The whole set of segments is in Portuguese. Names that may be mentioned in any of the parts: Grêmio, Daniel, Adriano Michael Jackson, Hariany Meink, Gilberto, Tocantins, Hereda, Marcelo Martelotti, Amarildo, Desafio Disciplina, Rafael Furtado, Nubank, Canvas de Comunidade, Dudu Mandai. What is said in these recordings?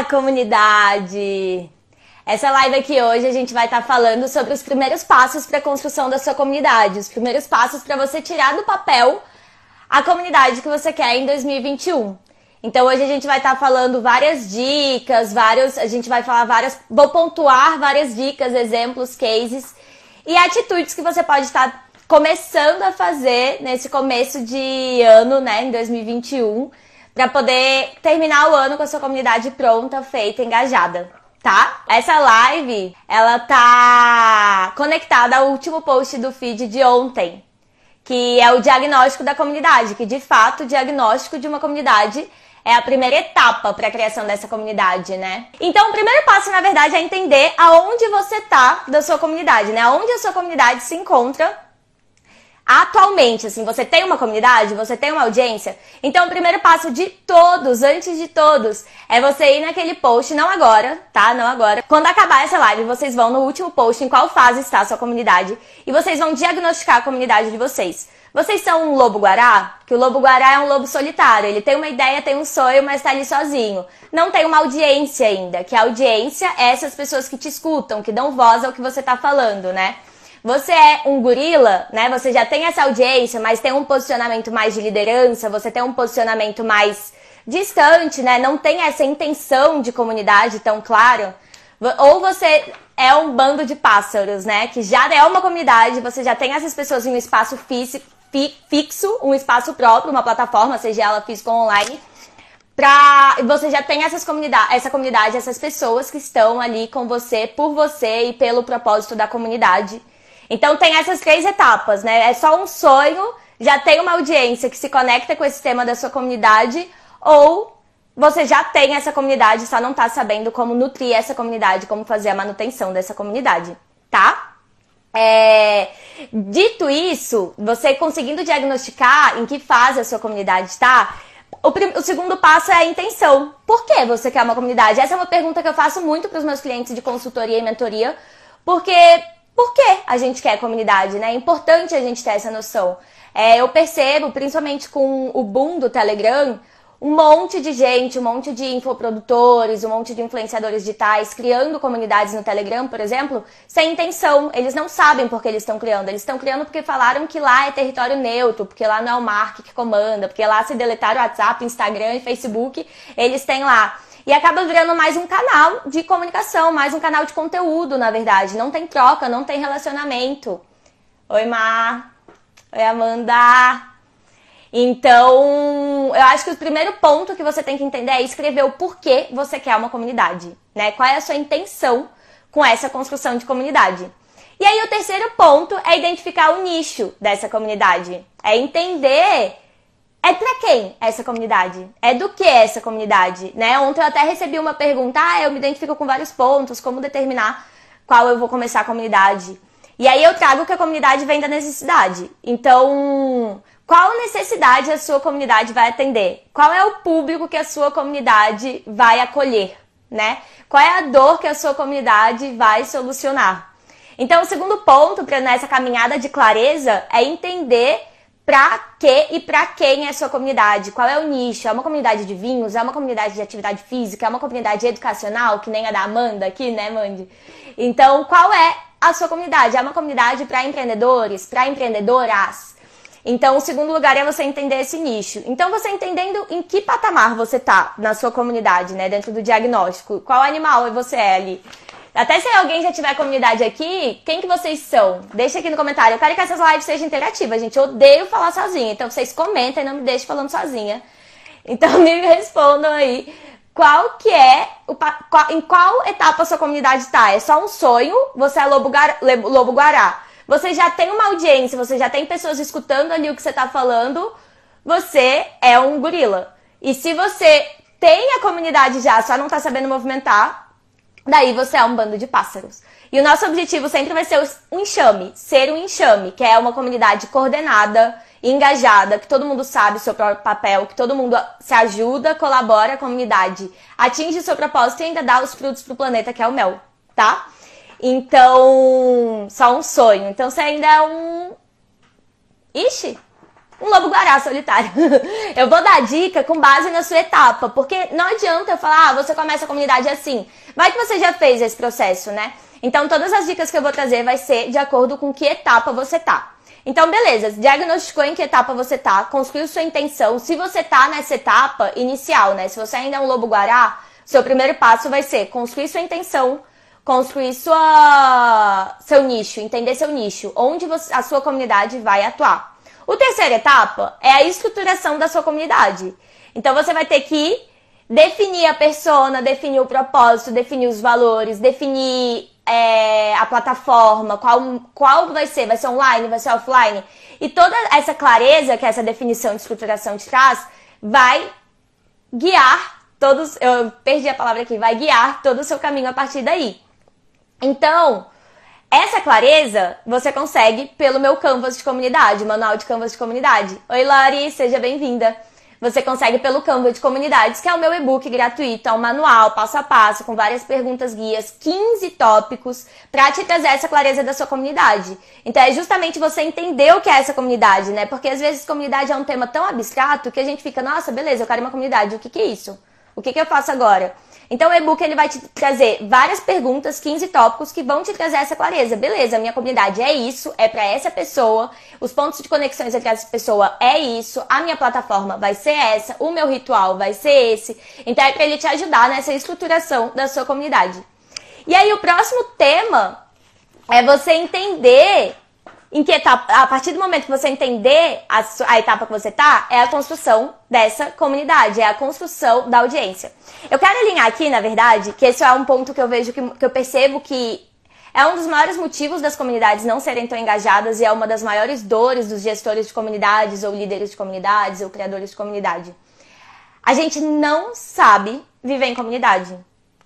Olá, comunidade! Essa live aqui hoje a gente vai estar falando sobre os primeiros passos para a construção da sua comunidade, os primeiros passos para você tirar do papel a comunidade que você quer em 2021. Então hoje a gente vai estar falando várias dicas, vou pontuar várias dicas, exemplos, cases e atitudes que você pode estar começando a fazer nesse começo de ano, né, em 2021, para poder terminar o ano com a sua comunidade pronta, feita, engajada, tá? Essa live, ela tá conectada ao último post do feed de ontem, que é o diagnóstico da comunidade, que de fato o diagnóstico de uma comunidade é a primeira etapa para a criação dessa comunidade, né? Então, o primeiro passo, na verdade, é entender aonde você tá da sua comunidade, né? Aonde a sua comunidade se encontra atualmente, assim, você tem uma comunidade, você tem uma audiência. Então, o primeiro passo de todos, antes de todos, é você ir naquele post, não agora, tá? Não agora. Quando acabar essa live, vocês vão no último post, em qual fase está a sua comunidade, e vocês vão diagnosticar a comunidade de vocês. Vocês são um lobo-guará? Que o lobo-guará é um lobo solitário, ele tem uma ideia, tem um sonho, mas tá ali sozinho. Não tem uma audiência ainda, que a audiência é essas pessoas que te escutam, que dão voz ao que você tá falando, né? Você é um gorila, né? Você já tem essa audiência, mas tem um posicionamento mais de liderança, você tem um posicionamento mais distante, né? Não tem essa intenção de comunidade tão clara. Ou você é um bando de pássaros, né? Que já é uma comunidade, você já tem essas pessoas em um espaço fixo, um espaço próprio, uma plataforma, seja ela física ou online. Você já tem essa comunidade, essas pessoas que estão ali com você, por você e pelo propósito da comunidade. Então tem essas três etapas, né? É só um sonho, já tem uma audiência que se conecta com esse tema da sua comunidade, ou você já tem essa comunidade, só não tá sabendo como nutrir essa comunidade, como fazer a manutenção dessa comunidade, tá? Dito isso, você conseguindo diagnosticar em que fase a sua comunidade tá, o segundo passo é a intenção. Por que você quer uma comunidade? Essa é uma pergunta que eu faço muito para os meus clientes de consultoria e mentoria, porque... Por que a gente quer comunidade, né? É importante a gente ter essa noção. Eu percebo, principalmente com o boom do Telegram, um monte de gente, um monte de infoprodutores, um monte de influenciadores digitais criando comunidades no Telegram, por exemplo, sem intenção. Eles não sabem por que eles estão criando. Eles estão criando porque falaram que lá é território neutro, porque lá não é o Mark que comanda, porque lá se deletaram WhatsApp, Instagram e Facebook, eles têm lá. E acaba virando mais um canal de comunicação, mais um canal de conteúdo, na verdade. Não tem troca, não tem relacionamento. Oi, Mar. Oi, Amanda. Então, eu acho que o primeiro ponto que você tem que entender é escrever o porquê você quer uma comunidade, né? Qual é a sua intenção com essa construção de comunidade. E aí, o terceiro ponto é identificar o nicho dessa comunidade. É entender... É pra quem essa comunidade? É do que essa comunidade, né? Ontem eu até recebi uma pergunta, eu me identifico com vários pontos, como determinar qual eu vou começar a comunidade? E aí eu trago que a comunidade vem da necessidade. Então, qual necessidade a sua comunidade vai atender? Qual é o público que a sua comunidade vai acolher, né? Qual é a dor que a sua comunidade vai solucionar? Então, o segundo ponto pra nessa caminhada de clareza é entender... Pra que e pra quem é a sua comunidade? Qual é o nicho? É uma comunidade de vinhos? É uma comunidade de atividade física? É uma comunidade educacional? Que nem a da Amanda aqui, né, Mandy? Então, qual é a sua comunidade? É uma comunidade pra empreendedores? Pra empreendedoras? Então, o segundo lugar é você entender esse nicho. Então, você entendendo em que patamar você tá na sua comunidade, né? Dentro do diagnóstico. Qual animal você é ali? Até se alguém já tiver comunidade aqui, quem que vocês são? Deixa aqui no comentário. Eu quero que essas lives sejam interativas, gente. Eu odeio falar sozinha. Então, vocês comentem, não me deixem falando sozinha. Então, me respondam aí. Qual que é... Em qual etapa a sua comunidade tá? É só um sonho? Você é lobo-guará? Você já tem uma audiência? Você já tem pessoas escutando ali o que você tá falando? Você é um gorila. E se você tem a comunidade já, só não tá sabendo movimentar... Daí você é um bando de pássaros. E o nosso objetivo sempre vai ser um enxame, ser um enxame, que é uma comunidade coordenada, engajada, que todo mundo sabe o seu próprio papel, que todo mundo se ajuda, colabora, a comunidade atinge o seu propósito e ainda dá os frutos pro planeta, que é o mel, tá? Então, só um sonho. Então, você ainda é um... Ixi, um lobo-guará solitário. Eu vou dar dica com base na sua etapa, porque não adianta eu falar, ah, você começa a comunidade assim. Vai que você já fez esse processo, né? Então, todas as dicas que eu vou trazer vai ser de acordo com que etapa você tá. Então, beleza, diagnosticou em que etapa você tá, construiu sua intenção. Se você tá nessa etapa inicial, né? Se você ainda é um lobo-guará, seu primeiro passo vai ser construir sua intenção, construir seu nicho, entender seu nicho, onde a sua comunidade vai atuar. A terceira etapa é a estruturação da sua comunidade. Então, você vai ter que definir a persona, definir o propósito, definir os valores, definir a plataforma, qual vai ser online, vai ser offline. E toda essa clareza que essa definição de estruturação te traz vai guiar todos... Eu perdi a palavra aqui. Vai guiar todo o seu caminho a partir daí. Então, essa clareza você consegue pelo meu Canvas de Comunidade, Manual de Canvas de Comunidade. Oi, Lori, seja bem-vinda. Você consegue pelo Canvas de Comunidades, que é o meu e-book gratuito, é um manual, passo a passo, com várias perguntas guias, 15 tópicos, para te trazer essa clareza da sua comunidade. Então, é justamente você entender o que é essa comunidade, né? Porque, às vezes, comunidade é um tema tão abstrato que a gente fica, nossa, beleza, eu quero uma comunidade, o que é isso? O que eu faço agora? Então, o e-book ele vai te trazer várias perguntas, 15 tópicos que vão te trazer essa clareza. Beleza, minha comunidade é isso, é pra essa pessoa, os pontos de conexões entre essa pessoa é isso, a minha plataforma vai ser essa, o meu ritual vai ser esse. Então, é pra ele te ajudar nessa estruturação da sua comunidade. E aí, o próximo tema é você entender em que etapa, a partir do momento que você entender a etapa que você tá, é a construção dessa comunidade, é a construção da audiência. Eu quero alinhar aqui, na verdade, que esse é um ponto que eu vejo, que eu percebo que é um dos maiores motivos das comunidades não serem tão engajadas e é uma das maiores dores dos gestores de comunidades, ou líderes de comunidades, ou criadores de comunidade. A gente não sabe viver em comunidade.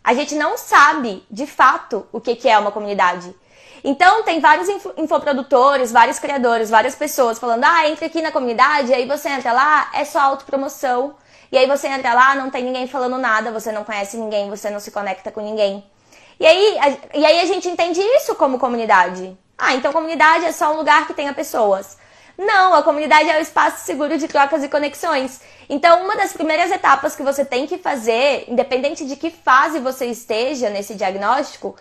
A gente não sabe, de fato, o que é uma comunidade. Então, tem vários infoprodutores, vários criadores, várias pessoas falando, ah, entra aqui na comunidade, aí você entra lá, é só autopromoção. E aí você entra lá, não tem ninguém falando nada, você não conhece ninguém, você não se conecta com ninguém. E aí a gente entende isso como comunidade. Ah, então comunidade é só um lugar que tenha pessoas. Não, a comunidade é o espaço seguro de trocas e conexões. Então, uma das primeiras etapas que você tem que fazer, independente de que fase você esteja nesse diagnóstico,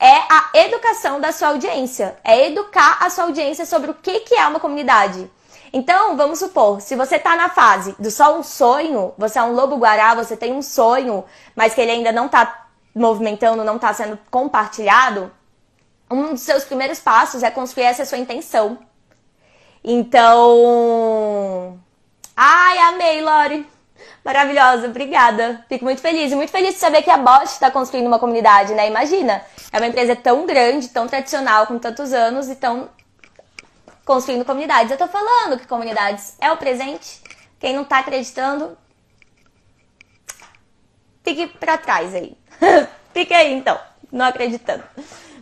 é a educação da sua audiência, é educar a sua audiência sobre o que é uma comunidade. Então, vamos supor, se você está na fase do só um sonho, você é um lobo-guará, você tem um sonho, mas que ele ainda não está movimentando, não está sendo compartilhado, um dos seus primeiros passos é construir essa sua intenção. Então... Ai, amei, Lori! Maravilhosa, obrigada. Fico muito feliz de saber que a Bosch está construindo uma comunidade, né? Imagina, é uma empresa tão grande, tão tradicional, com tantos anos e tão construindo comunidades. Eu tô falando que comunidades é o presente. Quem não tá acreditando, fique pra trás aí. Fique aí, então, não acreditando.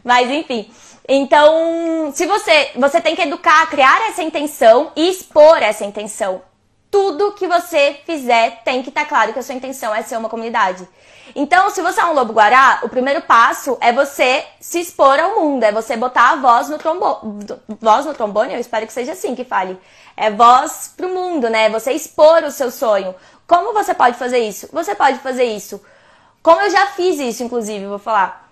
Mas, enfim... Então, se você tem que educar, criar essa intenção e expor essa intenção. Tudo que você fizer tem que estar claro que a sua intenção é ser uma comunidade. Então, se você é um lobo-guará, o primeiro passo é você se expor ao mundo, é você botar a voz no trombone. Voz no trombone, eu espero que seja assim que fale. É voz pro mundo, né? Você expor o seu sonho. Como você pode fazer isso? Você pode fazer isso. Como eu já fiz isso, inclusive, vou falar.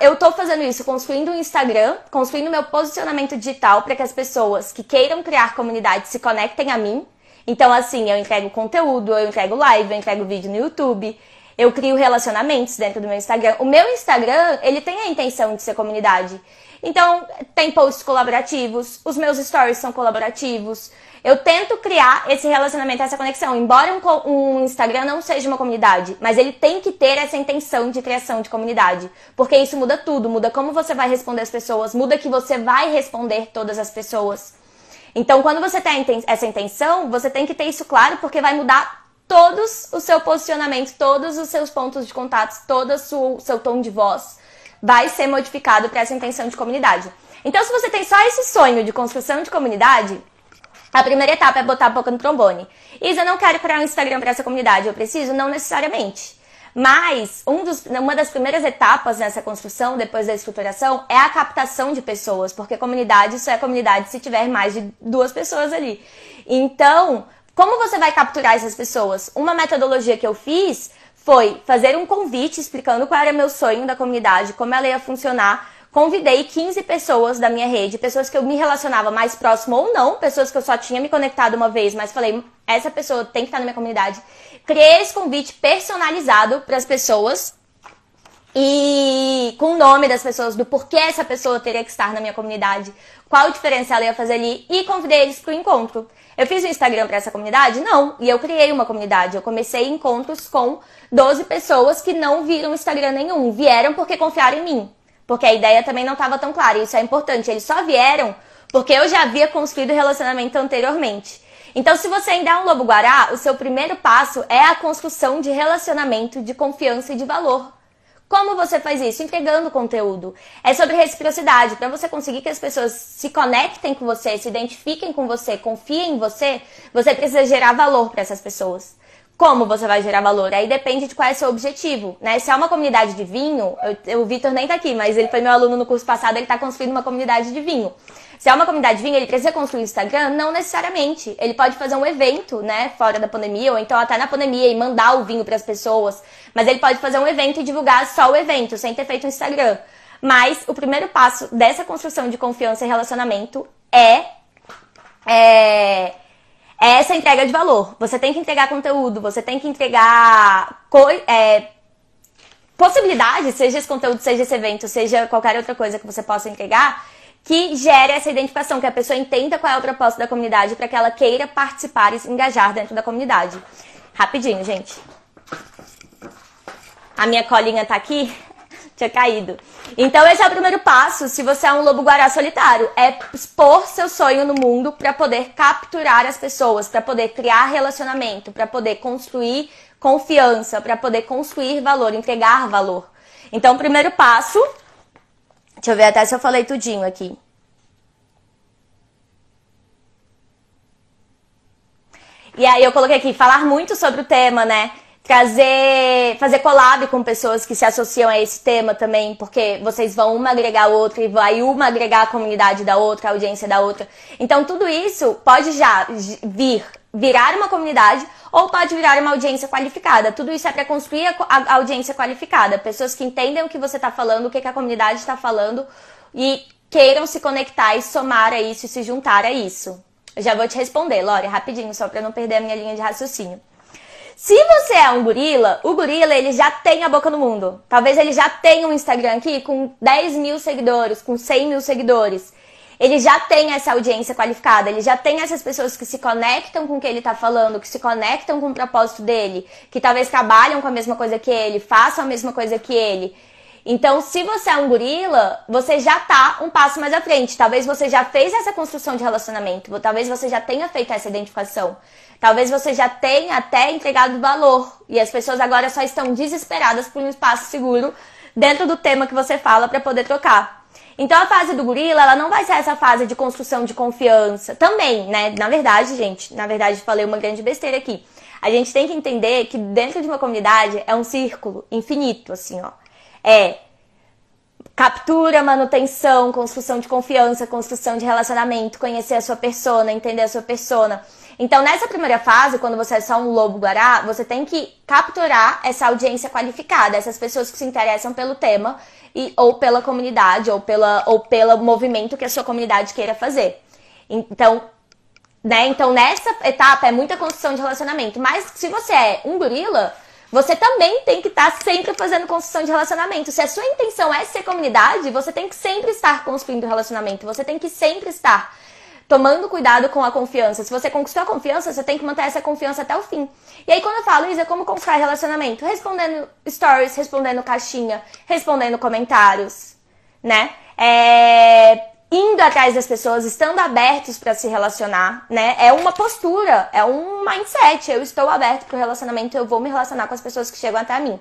Eu tô fazendo isso, construindo um Instagram, construindo meu posicionamento digital para que as pessoas que queiram criar comunidade se conectem a mim. Então, assim, eu entrego conteúdo, eu entrego live, eu entrego vídeo no YouTube, eu crio relacionamentos dentro do meu Instagram. O meu Instagram, ele tem a intenção de ser comunidade. Então, tem posts colaborativos, os meus stories são colaborativos. Eu tento criar esse relacionamento, essa conexão. Embora um Instagram não seja uma comunidade, mas ele tem que ter essa intenção de criação de comunidade. Porque isso muda tudo, muda como você vai responder as pessoas, muda que você vai responder todas as pessoas. Então, quando você tem essa intenção, você tem que ter isso claro, porque vai mudar todos o seu posicionamento, todos os seus pontos de contato, todo o seu tom de voz vai ser modificado para essa intenção de comunidade. Então, se você tem só esse sonho de construção de comunidade, a primeira etapa é botar a boca no trombone. Isa, não quero criar um Instagram para essa comunidade, eu preciso? Não necessariamente. Mas uma das primeiras etapas nessa construção, depois da estruturação, é a captação de pessoas, porque comunidade só é comunidade se tiver mais de 2 pessoas ali. Então, como você vai capturar essas pessoas? Uma metodologia que eu fiz foi fazer um convite explicando qual era meu sonho da comunidade, como ela ia funcionar. Convidei 15 pessoas da minha rede, pessoas que eu me relacionava mais próximo ou não, pessoas que eu só tinha me conectado uma vez, mas falei, essa pessoa tem que estar na minha comunidade. Criei esse convite personalizado para as pessoas e com o nome das pessoas, do porquê essa pessoa teria que estar na minha comunidade, qual diferença ela ia fazer ali, e convidei eles para o encontro. Eu fiz um Instagram para essa comunidade? Não. E eu criei uma comunidade. Eu comecei encontros com 12 pessoas que não viram Instagram nenhum. Vieram porque confiaram em mim. Porque a ideia também não estava tão clara. E isso é importante. Eles só vieram porque eu já havia construído relacionamento anteriormente. Então, se você ainda é um lobo-guará, o seu primeiro passo é a construção de relacionamento, de confiança e de valor. Como você faz isso? Entregando conteúdo. É sobre reciprocidade. Para você conseguir que as pessoas se conectem com você, se identifiquem com você, confiem em você, você precisa gerar valor para essas pessoas. Como você vai gerar valor? Aí depende de qual é o seu objetivo, né? Se é uma comunidade de vinho, o Vitor nem tá aqui, mas ele foi meu aluno no curso passado, ele tá construindo uma comunidade de vinho. Se é uma comunidade de vinho, ele precisa construir o Instagram? Não necessariamente. Ele pode fazer um evento, né, fora da pandemia, ou então até na pandemia e mandar o vinho para as pessoas. Mas ele pode fazer um evento e divulgar só o evento, sem ter feito um Instagram. Mas o primeiro passo dessa construção de confiança e relacionamento é essa entrega de valor. Você tem que entregar conteúdo, você tem que entregar possibilidades, seja esse conteúdo, seja esse evento, seja qualquer outra coisa que você possa entregar, que gere essa identificação, que a pessoa entenda qual é o propósito da comunidade para que ela queira participar e se engajar dentro da comunidade. Rapidinho, gente. A minha colinha tá aqui, tinha caído. Então esse é o primeiro passo, se você é um lobo-guará solitário, é expor seu sonho no mundo para poder capturar as pessoas, para poder criar relacionamento, para poder construir confiança, para poder construir valor, entregar valor. Então o primeiro passo... Deixa eu ver até se eu falei tudinho aqui. E aí eu coloquei aqui, falar muito sobre o tema, né? Fazer collab com pessoas que se associam a esse tema também, porque vocês vão uma agregar a outra e vai uma agregar a comunidade da outra, a audiência da outra. Então tudo isso pode já virar uma comunidade ou pode virar uma audiência qualificada. Tudo isso é para construir a audiência qualificada. Pessoas que entendem o que você está falando, o que a comunidade está falando e queiram se conectar e somar a isso e se juntar a isso. Eu já vou te responder, Lore, rapidinho, só para não perder a minha linha de raciocínio. Se você é um gorila, o gorila ele já tem a boca no mundo. Talvez ele já tenha um Instagram aqui com 10 mil seguidores, com 100 mil seguidores. Ele já tem essa audiência qualificada, ele já tem essas pessoas que se conectam com o que ele está falando, que se conectam com o propósito dele, que talvez trabalham com a mesma coisa que ele, façam a mesma coisa que ele. Então, se você é um gorila, você já está um passo mais à frente. Talvez você já fez essa construção de relacionamento, talvez você já tenha feito essa identificação, talvez você já tenha até entregado valor e as pessoas agora só estão desesperadas por um espaço seguro dentro do tema que você fala para poder trocar. Então, a fase do gorila, ela não vai ser essa fase de construção de confiança. Também, né? Na verdade, falei uma grande besteira aqui. A gente tem que entender que dentro de uma comunidade é um círculo infinito, assim, ó. É captura, manutenção, construção de confiança, construção de relacionamento, conhecer a sua persona, entender a sua persona. Então, nessa primeira fase, quando você é só um lobo-guará, você tem que capturar essa audiência qualificada, essas pessoas que se interessam pelo tema, ou pela comunidade, ou pelo movimento que a sua comunidade queira fazer. Então, né? Então, nessa etapa é muita construção de relacionamento. Mas se você é um gorila, você também tem que estar sempre fazendo construção de relacionamento. Se a sua intenção é ser comunidade, você tem que sempre estar construindo relacionamento. Você tem que sempre estar tomando cuidado com a confiança. Se você conquistou a confiança, você tem que manter essa confiança até o fim. E aí quando eu falo, Isa, como conquistar relacionamento? Respondendo stories, respondendo caixinha, respondendo comentários, né? Indo atrás das pessoas, estando abertos para se relacionar, né? É uma postura, é um mindset. Eu estou aberto para o relacionamento, eu vou me relacionar com as pessoas que chegam até mim.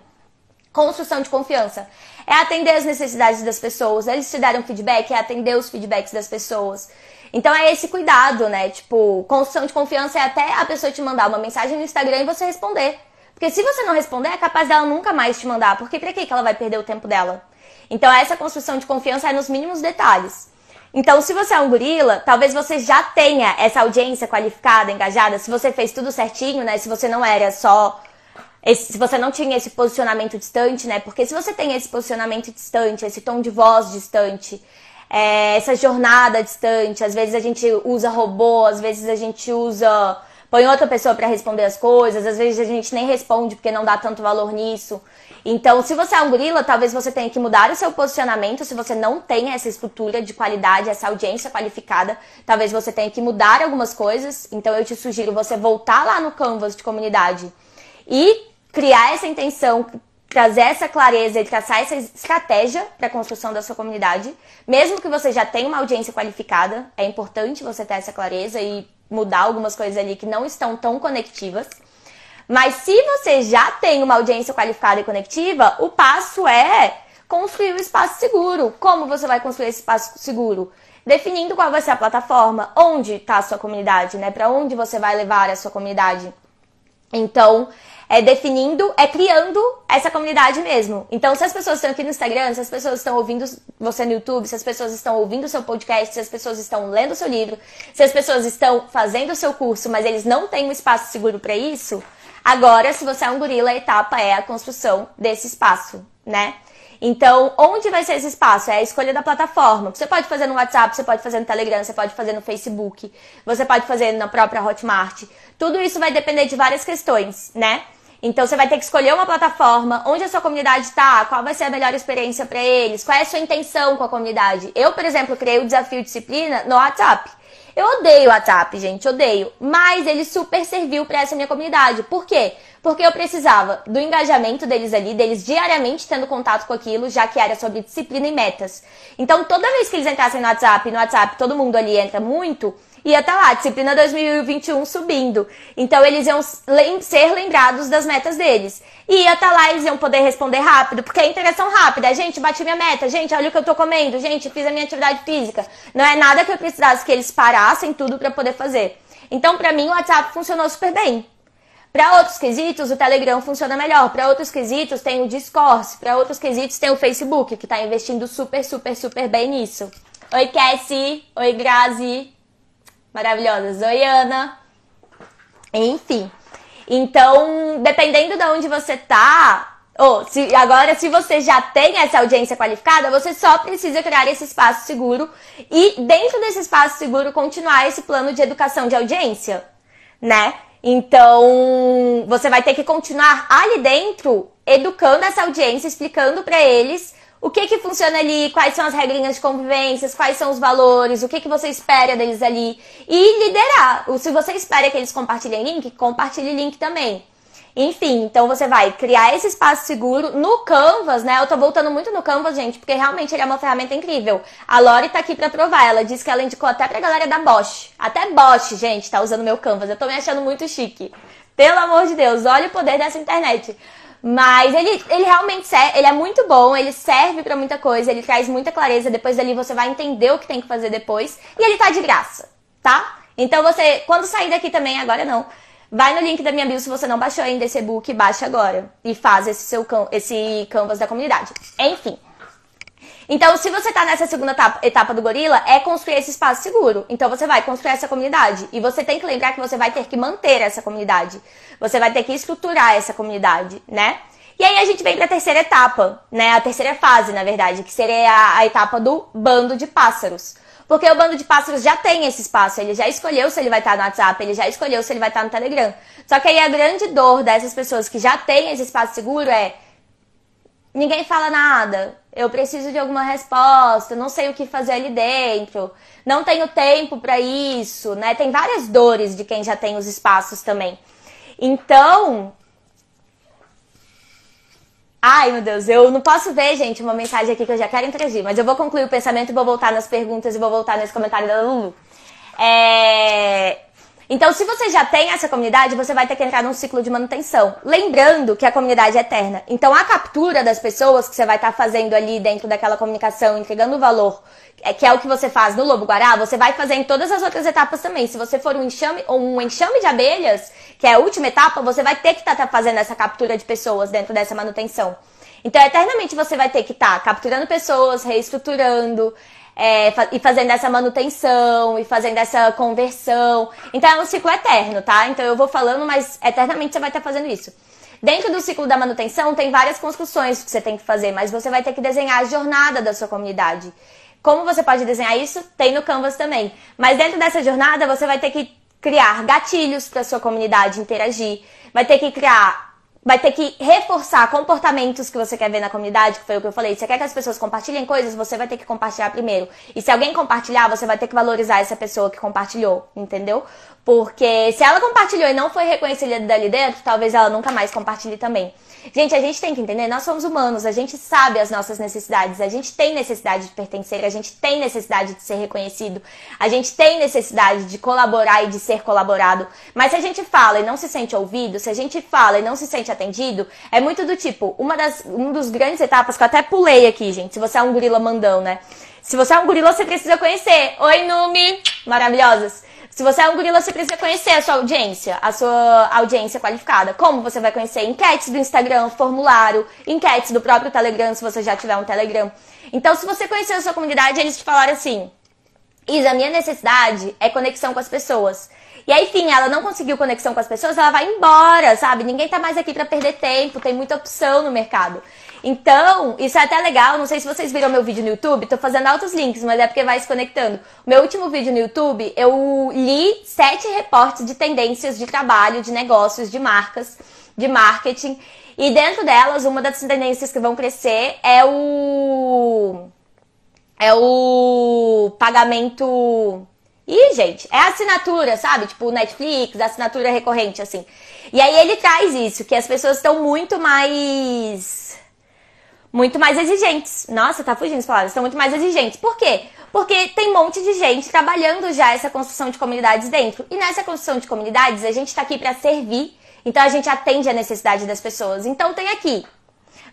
Construção de confiança. É atender as necessidades das pessoas. Eles te deram feedback, é atender os feedbacks das pessoas. Então é esse cuidado, né? Tipo, construção de confiança é até a pessoa te mandar uma mensagem no Instagram e você responder. Porque se você não responder, é capaz dela nunca mais te mandar. Porque pra que ela vai perder o tempo dela? Então essa construção de confiança é nos mínimos detalhes. Então, se você é um gorila, talvez você já tenha essa audiência qualificada, engajada, se você fez tudo certinho, né? Se você não era só... Se você não tinha esse posicionamento distante, né? Porque se você tem esse posicionamento distante, esse tom de voz distante, essa jornada distante, às vezes a gente usa robô, às vezes a gente usa... põe outra pessoa pra responder as coisas, às vezes a gente nem responde porque não dá tanto valor nisso. Então, se você é um gorila, talvez você tenha que mudar o seu posicionamento. Se você não tem essa estrutura de qualidade, essa audiência qualificada, talvez você tenha que mudar algumas coisas. Então, eu te sugiro você voltar lá no Canvas de comunidade e criar essa intenção, trazer essa clareza e traçar essa estratégia para a construção da sua comunidade. Mesmo que você já tenha uma audiência qualificada, é importante você ter essa clareza e mudar algumas coisas ali que não estão tão conectivas. Mas se você já tem uma audiência qualificada e conectiva, o passo é construir um espaço seguro. Como você vai construir esse espaço seguro? Definindo qual vai ser a plataforma, onde está a sua comunidade, né? Para onde você vai levar a sua comunidade. Então, criando essa comunidade mesmo. Então, se as pessoas estão aqui no Instagram, se as pessoas estão ouvindo você no YouTube, se as pessoas estão ouvindo o seu podcast, se as pessoas estão lendo o seu livro, se as pessoas estão fazendo o seu curso, mas eles não têm um espaço seguro para isso, agora, se você é um gorila, a etapa é a construção desse espaço, né? Então, onde vai ser esse espaço? É a escolha da plataforma. Você pode fazer no WhatsApp, você pode fazer no Telegram, você pode fazer no Facebook, você pode fazer na própria Hotmart. Tudo isso vai depender de várias questões, né? Então, você vai ter que escolher uma plataforma, onde a sua comunidade está, qual vai ser a melhor experiência para eles, qual é a sua intenção com a comunidade. Eu, por exemplo, criei o Desafio Disciplina no WhatsApp. Eu odeio o WhatsApp, gente, odeio. Mas ele super serviu para essa minha comunidade. Por quê? Porque eu precisava do engajamento deles ali, deles diariamente tendo contato com aquilo, já que era sobre disciplina e metas. Então, toda vez que eles entrassem no WhatsApp todo mundo ali entra muito, ia estar lá, disciplina 2021 subindo. Então, eles iam ser lembrados das metas deles. E ia estar lá, eles iam poder responder rápido, porque é interação rápida. Gente, bati minha meta. Gente, olha o que eu tô comendo. Gente, fiz a minha atividade física. Não é nada que eu precisasse que eles parassem tudo pra poder fazer. Então, pra mim, o WhatsApp funcionou super bem. Para outros quesitos, o Telegram funciona melhor. Para outros quesitos, tem o Discord. Para outros quesitos, tem o Facebook, que tá investindo super, super, super bem nisso. Oi, Cassie. Oi, Grazi. Maravilhosas. Oi, Ana. Enfim. Então, dependendo de onde você tá... se você já tem essa audiência qualificada, você só precisa criar esse espaço seguro e, dentro desse espaço seguro, continuar esse plano de educação de audiência, né? Então, você vai ter que continuar ali dentro, educando essa audiência, explicando para eles... O que funciona ali, quais são as regrinhas de convivências, quais são os valores, o que você espera deles ali. E liderar. Se você espera que eles compartilhem link, compartilhe link também. Enfim, então você vai criar esse espaço seguro no Canvas, né? Eu tô voltando muito no Canvas, gente, porque realmente ele é uma ferramenta incrível. A Lori tá aqui pra provar, ela disse que ela indicou até pra galera da Bosch. Até Bosch, gente, tá usando meu Canvas, eu tô me achando muito chique. Pelo amor de Deus, olha o poder dessa internet. Mas ele realmente serve, ele é muito bom, ele serve pra muita coisa, ele traz muita clareza, depois dali você vai entender o que tem que fazer depois, e ele tá de graça, tá? Então você, quando sair daqui também, agora não, vai no link da minha bio, se você não baixou ainda esse e-book, baixa agora, e faz esse Canvas da comunidade. Enfim. Então, se você tá nessa segunda etapa do gorila, é construir esse espaço seguro. Então, você vai construir essa comunidade. E você tem que lembrar que você vai ter que manter essa comunidade. Você vai ter que estruturar essa comunidade, né? E aí, a gente vem pra terceira etapa, né? A terceira fase, na verdade, que seria a etapa do bando de pássaros. Porque o bando de pássaros já tem esse espaço. Ele já escolheu se ele vai estar no WhatsApp, ele já escolheu se ele vai estar no Telegram. Só que aí, a grande dor dessas pessoas que já têm esse espaço seguro é... Ninguém fala nada, eu preciso de alguma resposta, não sei o que fazer ali dentro, não tenho tempo pra isso, né? Tem várias dores de quem já tem os espaços também. Então... Ai, meu Deus, eu não posso ver, gente, uma mensagem aqui que eu já quero interagir, mas eu vou concluir o pensamento e vou voltar nas perguntas e vou voltar nesse comentário da Lulu. Então, se você já tem essa comunidade, você vai ter que entrar num ciclo de manutenção. Lembrando que a comunidade é eterna. Então, a captura das pessoas que você vai estar fazendo ali dentro daquela comunicação, entregando o valor, que é o que você faz no Lobo Guará, você vai fazer em todas as outras etapas também. Se você for um enxame de abelhas, que é a última etapa, você vai ter que estar fazendo essa captura de pessoas dentro dessa manutenção. Então, eternamente você vai ter que estar capturando pessoas, reestruturando, e fazendo essa manutenção, e fazendo essa conversão. Então é um ciclo eterno, tá? Então eu vou falando, mas eternamente você vai estar fazendo isso. Dentro do ciclo da manutenção tem várias construções que você tem que fazer, mas você vai ter que desenhar a jornada da sua comunidade. Como você pode desenhar isso? Tem no Canvas também. Mas dentro dessa jornada você vai ter que criar gatilhos para sua comunidade interagir, vai ter que criar, vai ter que reforçar comportamentos que você quer ver na comunidade, que foi o que eu falei. Você quer que as pessoas compartilhem coisas, você vai ter que compartilhar primeiro. E se alguém compartilhar, você vai ter que valorizar essa pessoa que compartilhou, entendeu? Porque se ela compartilhou e não foi reconhecida dali dentro, talvez ela nunca mais compartilhe também. Gente, a gente tem que entender, nós somos humanos, a gente sabe as nossas necessidades, a gente tem necessidade de pertencer, a gente tem necessidade de ser reconhecido, a gente tem necessidade de colaborar e de ser colaborado. Mas se a gente fala e não se sente ouvido, se a gente fala e não se sente atendido, é muito do tipo, um dos grandes etapas que eu até pulei aqui, gente, se você é um gorila mandão, né? Se você é um gorila, você precisa conhecer. Oi, Numi! Maravilhosas! Se você é um gorila, você precisa conhecer a sua audiência qualificada. Como você vai conhecer? Enquetes do Instagram, formulário, enquetes do próprio Telegram, se você já tiver um Telegram. Então, se você conhecer a sua comunidade, eles te falaram assim, Isa, a minha necessidade é conexão com as pessoas. E aí, enfim, ela não conseguiu conexão com as pessoas, ela vai embora, sabe? Ninguém tá mais aqui pra perder tempo, tem muita opção no mercado. Então, isso é até legal, não sei se vocês viram meu vídeo no YouTube, tô fazendo altos links, mas é porque vai se conectando. Meu último vídeo no YouTube, eu li 7 reportes de tendências de trabalho, de negócios, de marcas, de marketing. E dentro delas, uma das tendências que vão crescer é o pagamento... Ih, gente, é a assinatura, sabe? Tipo, Netflix, assinatura recorrente, assim. E aí ele traz isso, que as pessoas estão muito mais exigentes. Nossa, tá fugindo as palavras. Estão muito mais exigentes. Por quê? Porque tem um monte de gente trabalhando já essa construção de comunidades dentro. E nessa construção de comunidades, a gente tá aqui pra servir. Então, a gente atende a necessidade das pessoas. Então, tem aqui.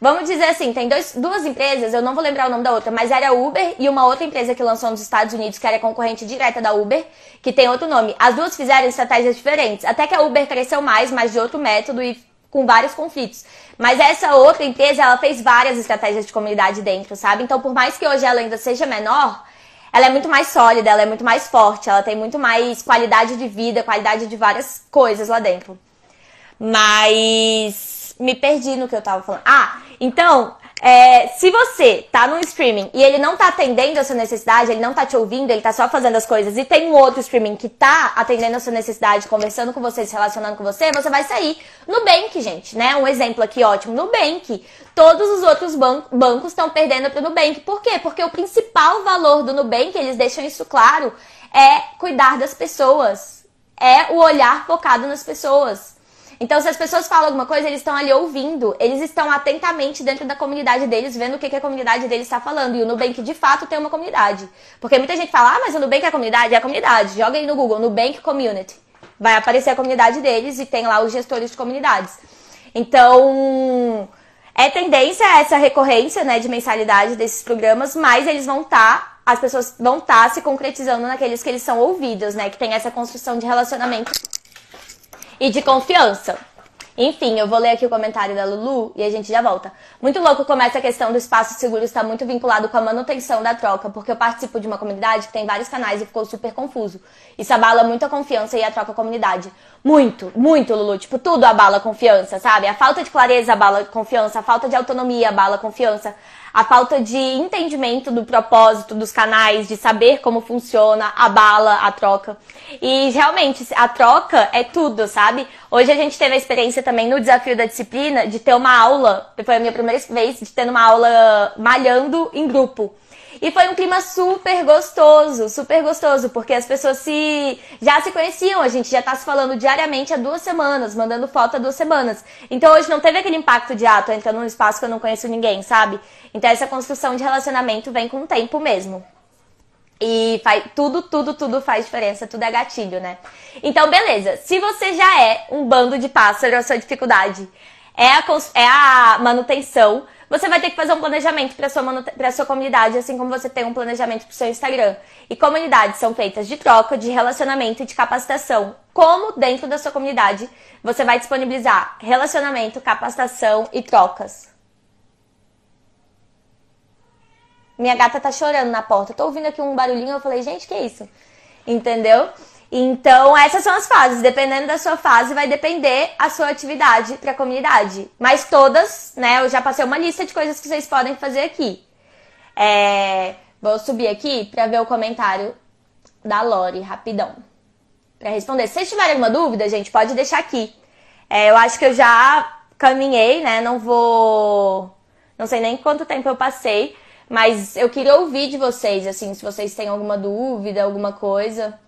Vamos dizer assim, tem duas empresas, eu não vou lembrar o nome da outra, mas era a Uber e uma outra empresa que lançou nos Estados Unidos, que era concorrente direta da Uber, que tem outro nome. As duas fizeram estratégias diferentes. Até que a Uber cresceu mais, mas de outro método e... com vários conflitos. Mas essa outra empresa, ela fez várias estratégias de comunidade dentro, sabe? Então, por mais que hoje ela ainda seja menor, ela é muito mais sólida, ela é muito mais forte, ela tem muito mais qualidade de vida, qualidade de várias coisas lá dentro. Mas me perdi no que eu tava falando. Ah, então, se você tá num streaming e ele não tá atendendo a sua necessidade, ele não tá te ouvindo, ele tá só fazendo as coisas, e tem um outro streaming que tá atendendo a sua necessidade, conversando com você, se relacionando com você, você vai sair. Nubank, gente, né? Um exemplo aqui ótimo. Nubank. Todos os outros bancos estão perdendo pro Nubank. Por quê? Porque o principal valor do Nubank, eles deixam isso claro, é cuidar das pessoas. É o olhar focado nas pessoas. Então, se as pessoas falam alguma coisa, eles estão ali ouvindo, eles estão atentamente dentro da comunidade deles, vendo o que a comunidade deles está falando. E o Nubank, de fato, tem uma comunidade. Porque muita gente fala, mas o Nubank é a comunidade? É a comunidade. Joga aí no Google, Nubank Community. Vai aparecer a comunidade deles e tem lá os gestores de comunidades. Então, é tendência essa recorrência, né, de mensalidade desses programas, mas eles vão estar, as pessoas vão estar se concretizando naqueles que eles são ouvidos, né, que tem essa construção de relacionamento e de confiança. Enfim, eu vou ler aqui o comentário da Lulu e a gente já volta. Muito louco como essa questão do espaço seguro está muito vinculado com a manutenção da troca, porque eu participo de uma comunidade que tem vários canais e ficou super confuso. Isso abala muito a confiança e a troca comunidade. Muito, muito, Lulu. Tipo, tudo abala a confiança, sabe? A falta de clareza abala a confiança, a falta de autonomia abala a confiança, a falta de entendimento do propósito dos canais, de saber como funciona, abala a troca. E realmente, a troca é tudo, sabe? Hoje a gente teve a experiência também no Desafio da Disciplina de ter uma aula, foi a minha primeira vez de ter uma aula malhando em grupo. E foi um clima super gostoso, porque as pessoas já se conheciam, a gente já tá se falando diariamente há 2 semanas, mandando foto há 2 semanas. Então hoje não teve aquele impacto de, tô entrando num espaço que eu não conheço ninguém, sabe? Então essa construção de relacionamento vem com o tempo mesmo. E faz, tudo faz diferença, tudo é gatilho, né? Então beleza, se você já é um bando de pássaro, a sua dificuldade é a manutenção, você vai ter que fazer um planejamento para sua comunidade, assim como você tem um planejamento para o seu Instagram. E comunidades são feitas de troca, de relacionamento e de capacitação. Como dentro da sua comunidade você vai disponibilizar relacionamento, capacitação e trocas? Minha gata tá chorando na porta. Eu tô ouvindo aqui um barulhinho, eu falei, gente, que é isso? Entendeu? Então, essas são as fases. Dependendo da sua fase, vai depender a sua atividade para a comunidade. Mas todas, né? Eu já passei uma lista de coisas que vocês podem fazer aqui. Vou subir aqui para ver o comentário da Lori, rapidão. Para responder. Se vocês tiverem alguma dúvida, gente, pode deixar aqui. Eu acho que eu já caminhei, né? Não sei nem quanto tempo eu passei. Mas eu queria ouvir de vocês, assim, se vocês têm alguma dúvida, alguma coisa.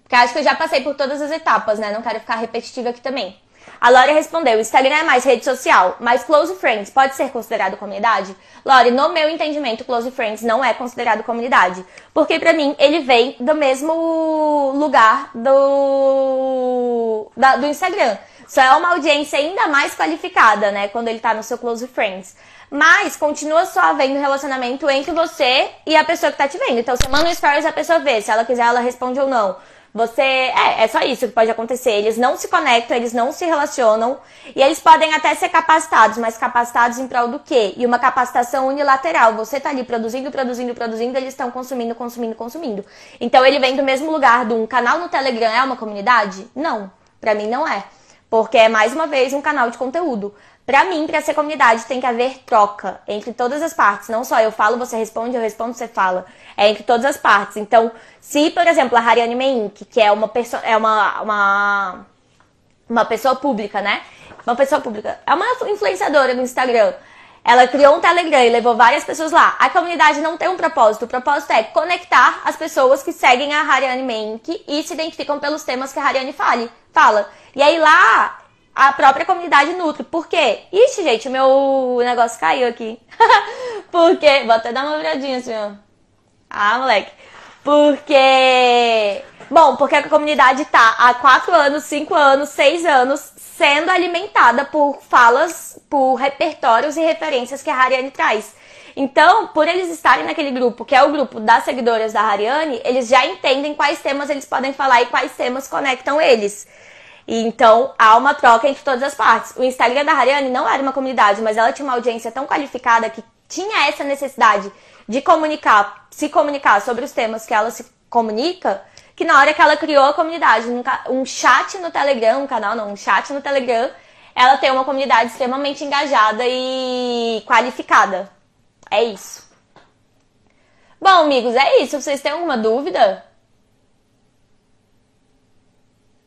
Porque acho que eu já passei por todas as etapas, né? Não quero ficar repetitiva aqui também. A Lori respondeu, Instagram é mais rede social, mas Close Friends pode ser considerado comunidade? Lori, no meu entendimento, Close Friends não é considerado comunidade. Porque pra mim, ele vem do mesmo lugar do Instagram. Só é uma audiência ainda mais qualificada, né? Quando ele tá no seu Close Friends. Mas continua só havendo relacionamento entre você e a pessoa que tá te vendo. Então, você manda um stories, a pessoa vê. Se ela quiser, ela responde ou não. É só isso que pode acontecer. Eles não se conectam, eles não se relacionam. E eles podem até ser capacitados, mas capacitados em prol do quê? E uma capacitação unilateral. Você tá ali produzindo, eles estão consumindo. Então, ele vem do mesmo lugar de um canal no Telegram. É uma comunidade? Não, pra mim não é. Porque é, mais uma vez, um canal de conteúdo. Pra mim, pra ser comunidade, tem que haver troca entre todas as partes. Não só eu falo, você responde, eu respondo, você fala. É entre todas as partes. Então, se, por exemplo, a Hariany Meink, que é uma pessoa pública, né? Uma pessoa pública. É uma influenciadora no Instagram. Ela criou um Telegram e levou várias pessoas lá. A comunidade não tem um propósito. O propósito é conectar as pessoas que seguem a Hariany Meink e se identificam pelos temas que a Hariany fala. E aí lá... a própria comunidade nutre. Por quê? Ixi, gente, meu negócio caiu aqui. Porque... vou até dar uma viradinha assim, ó. Ah, moleque. Porque... bom, porque a comunidade tá há 4 anos, 5 anos, 6 anos sendo alimentada por falas, por repertórios e referências que a Hariany traz. Então, por eles estarem naquele grupo, que é o grupo das seguidoras da Hariany, eles já entendem quais temas eles podem falar e quais temas conectam eles. Então, há uma troca entre todas as partes. O Instagram da Hariany não era uma comunidade, mas ela tinha uma audiência tão qualificada que tinha essa necessidade de comunicar, se comunicar sobre os temas que ela se comunica, que na hora que ela criou a comunidade, um chat no Telegram, um chat no Telegram, ela tem uma comunidade extremamente engajada e qualificada. É isso. Bom, amigos, é isso. Vocês têm alguma dúvida?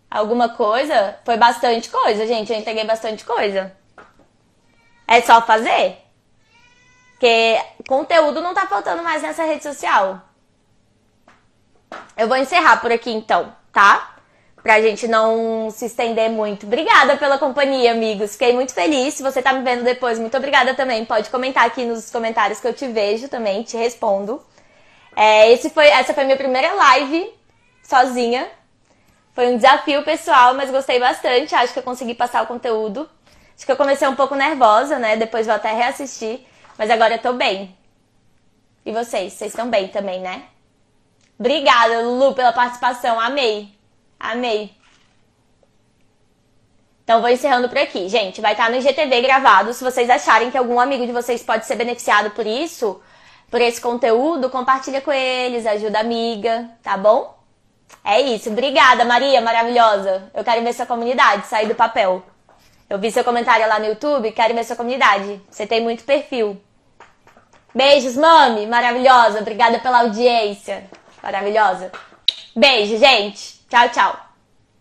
Alguma coisa? Foi bastante coisa, gente. Eu entreguei bastante coisa. É só fazer. Porque conteúdo não tá faltando mais nessa rede social. Eu vou encerrar por aqui, então, tá? Pra gente não se estender muito. Obrigada pela companhia, amigos. Fiquei muito feliz. Se você tá me vendo depois, muito obrigada também. Pode comentar aqui nos comentários que eu te vejo também. Te respondo. Essa foi minha primeira live sozinha. Foi um desafio pessoal, mas gostei bastante. Acho que eu consegui passar o conteúdo. Acho que eu comecei um pouco nervosa, né? Depois vou até reassistir. Mas agora eu tô bem. E vocês? Vocês estão bem também, né? Obrigada, Lulu, pela participação. Amei. Amei. Então vou encerrando por aqui. Gente, vai estar no IGTV gravado. Se vocês acharem que algum amigo de vocês pode ser beneficiado por isso, por esse conteúdo, compartilha com eles, ajuda a amiga, tá bom? É isso. Obrigada, Maria, maravilhosa. Eu quero ver sua comunidade sair do papel. Eu vi seu comentário lá no YouTube, quero ver sua comunidade. Você tem muito perfil. Beijos, mami, maravilhosa. Obrigada pela audiência. Maravilhosa. Beijo, gente. Tchau, tchau.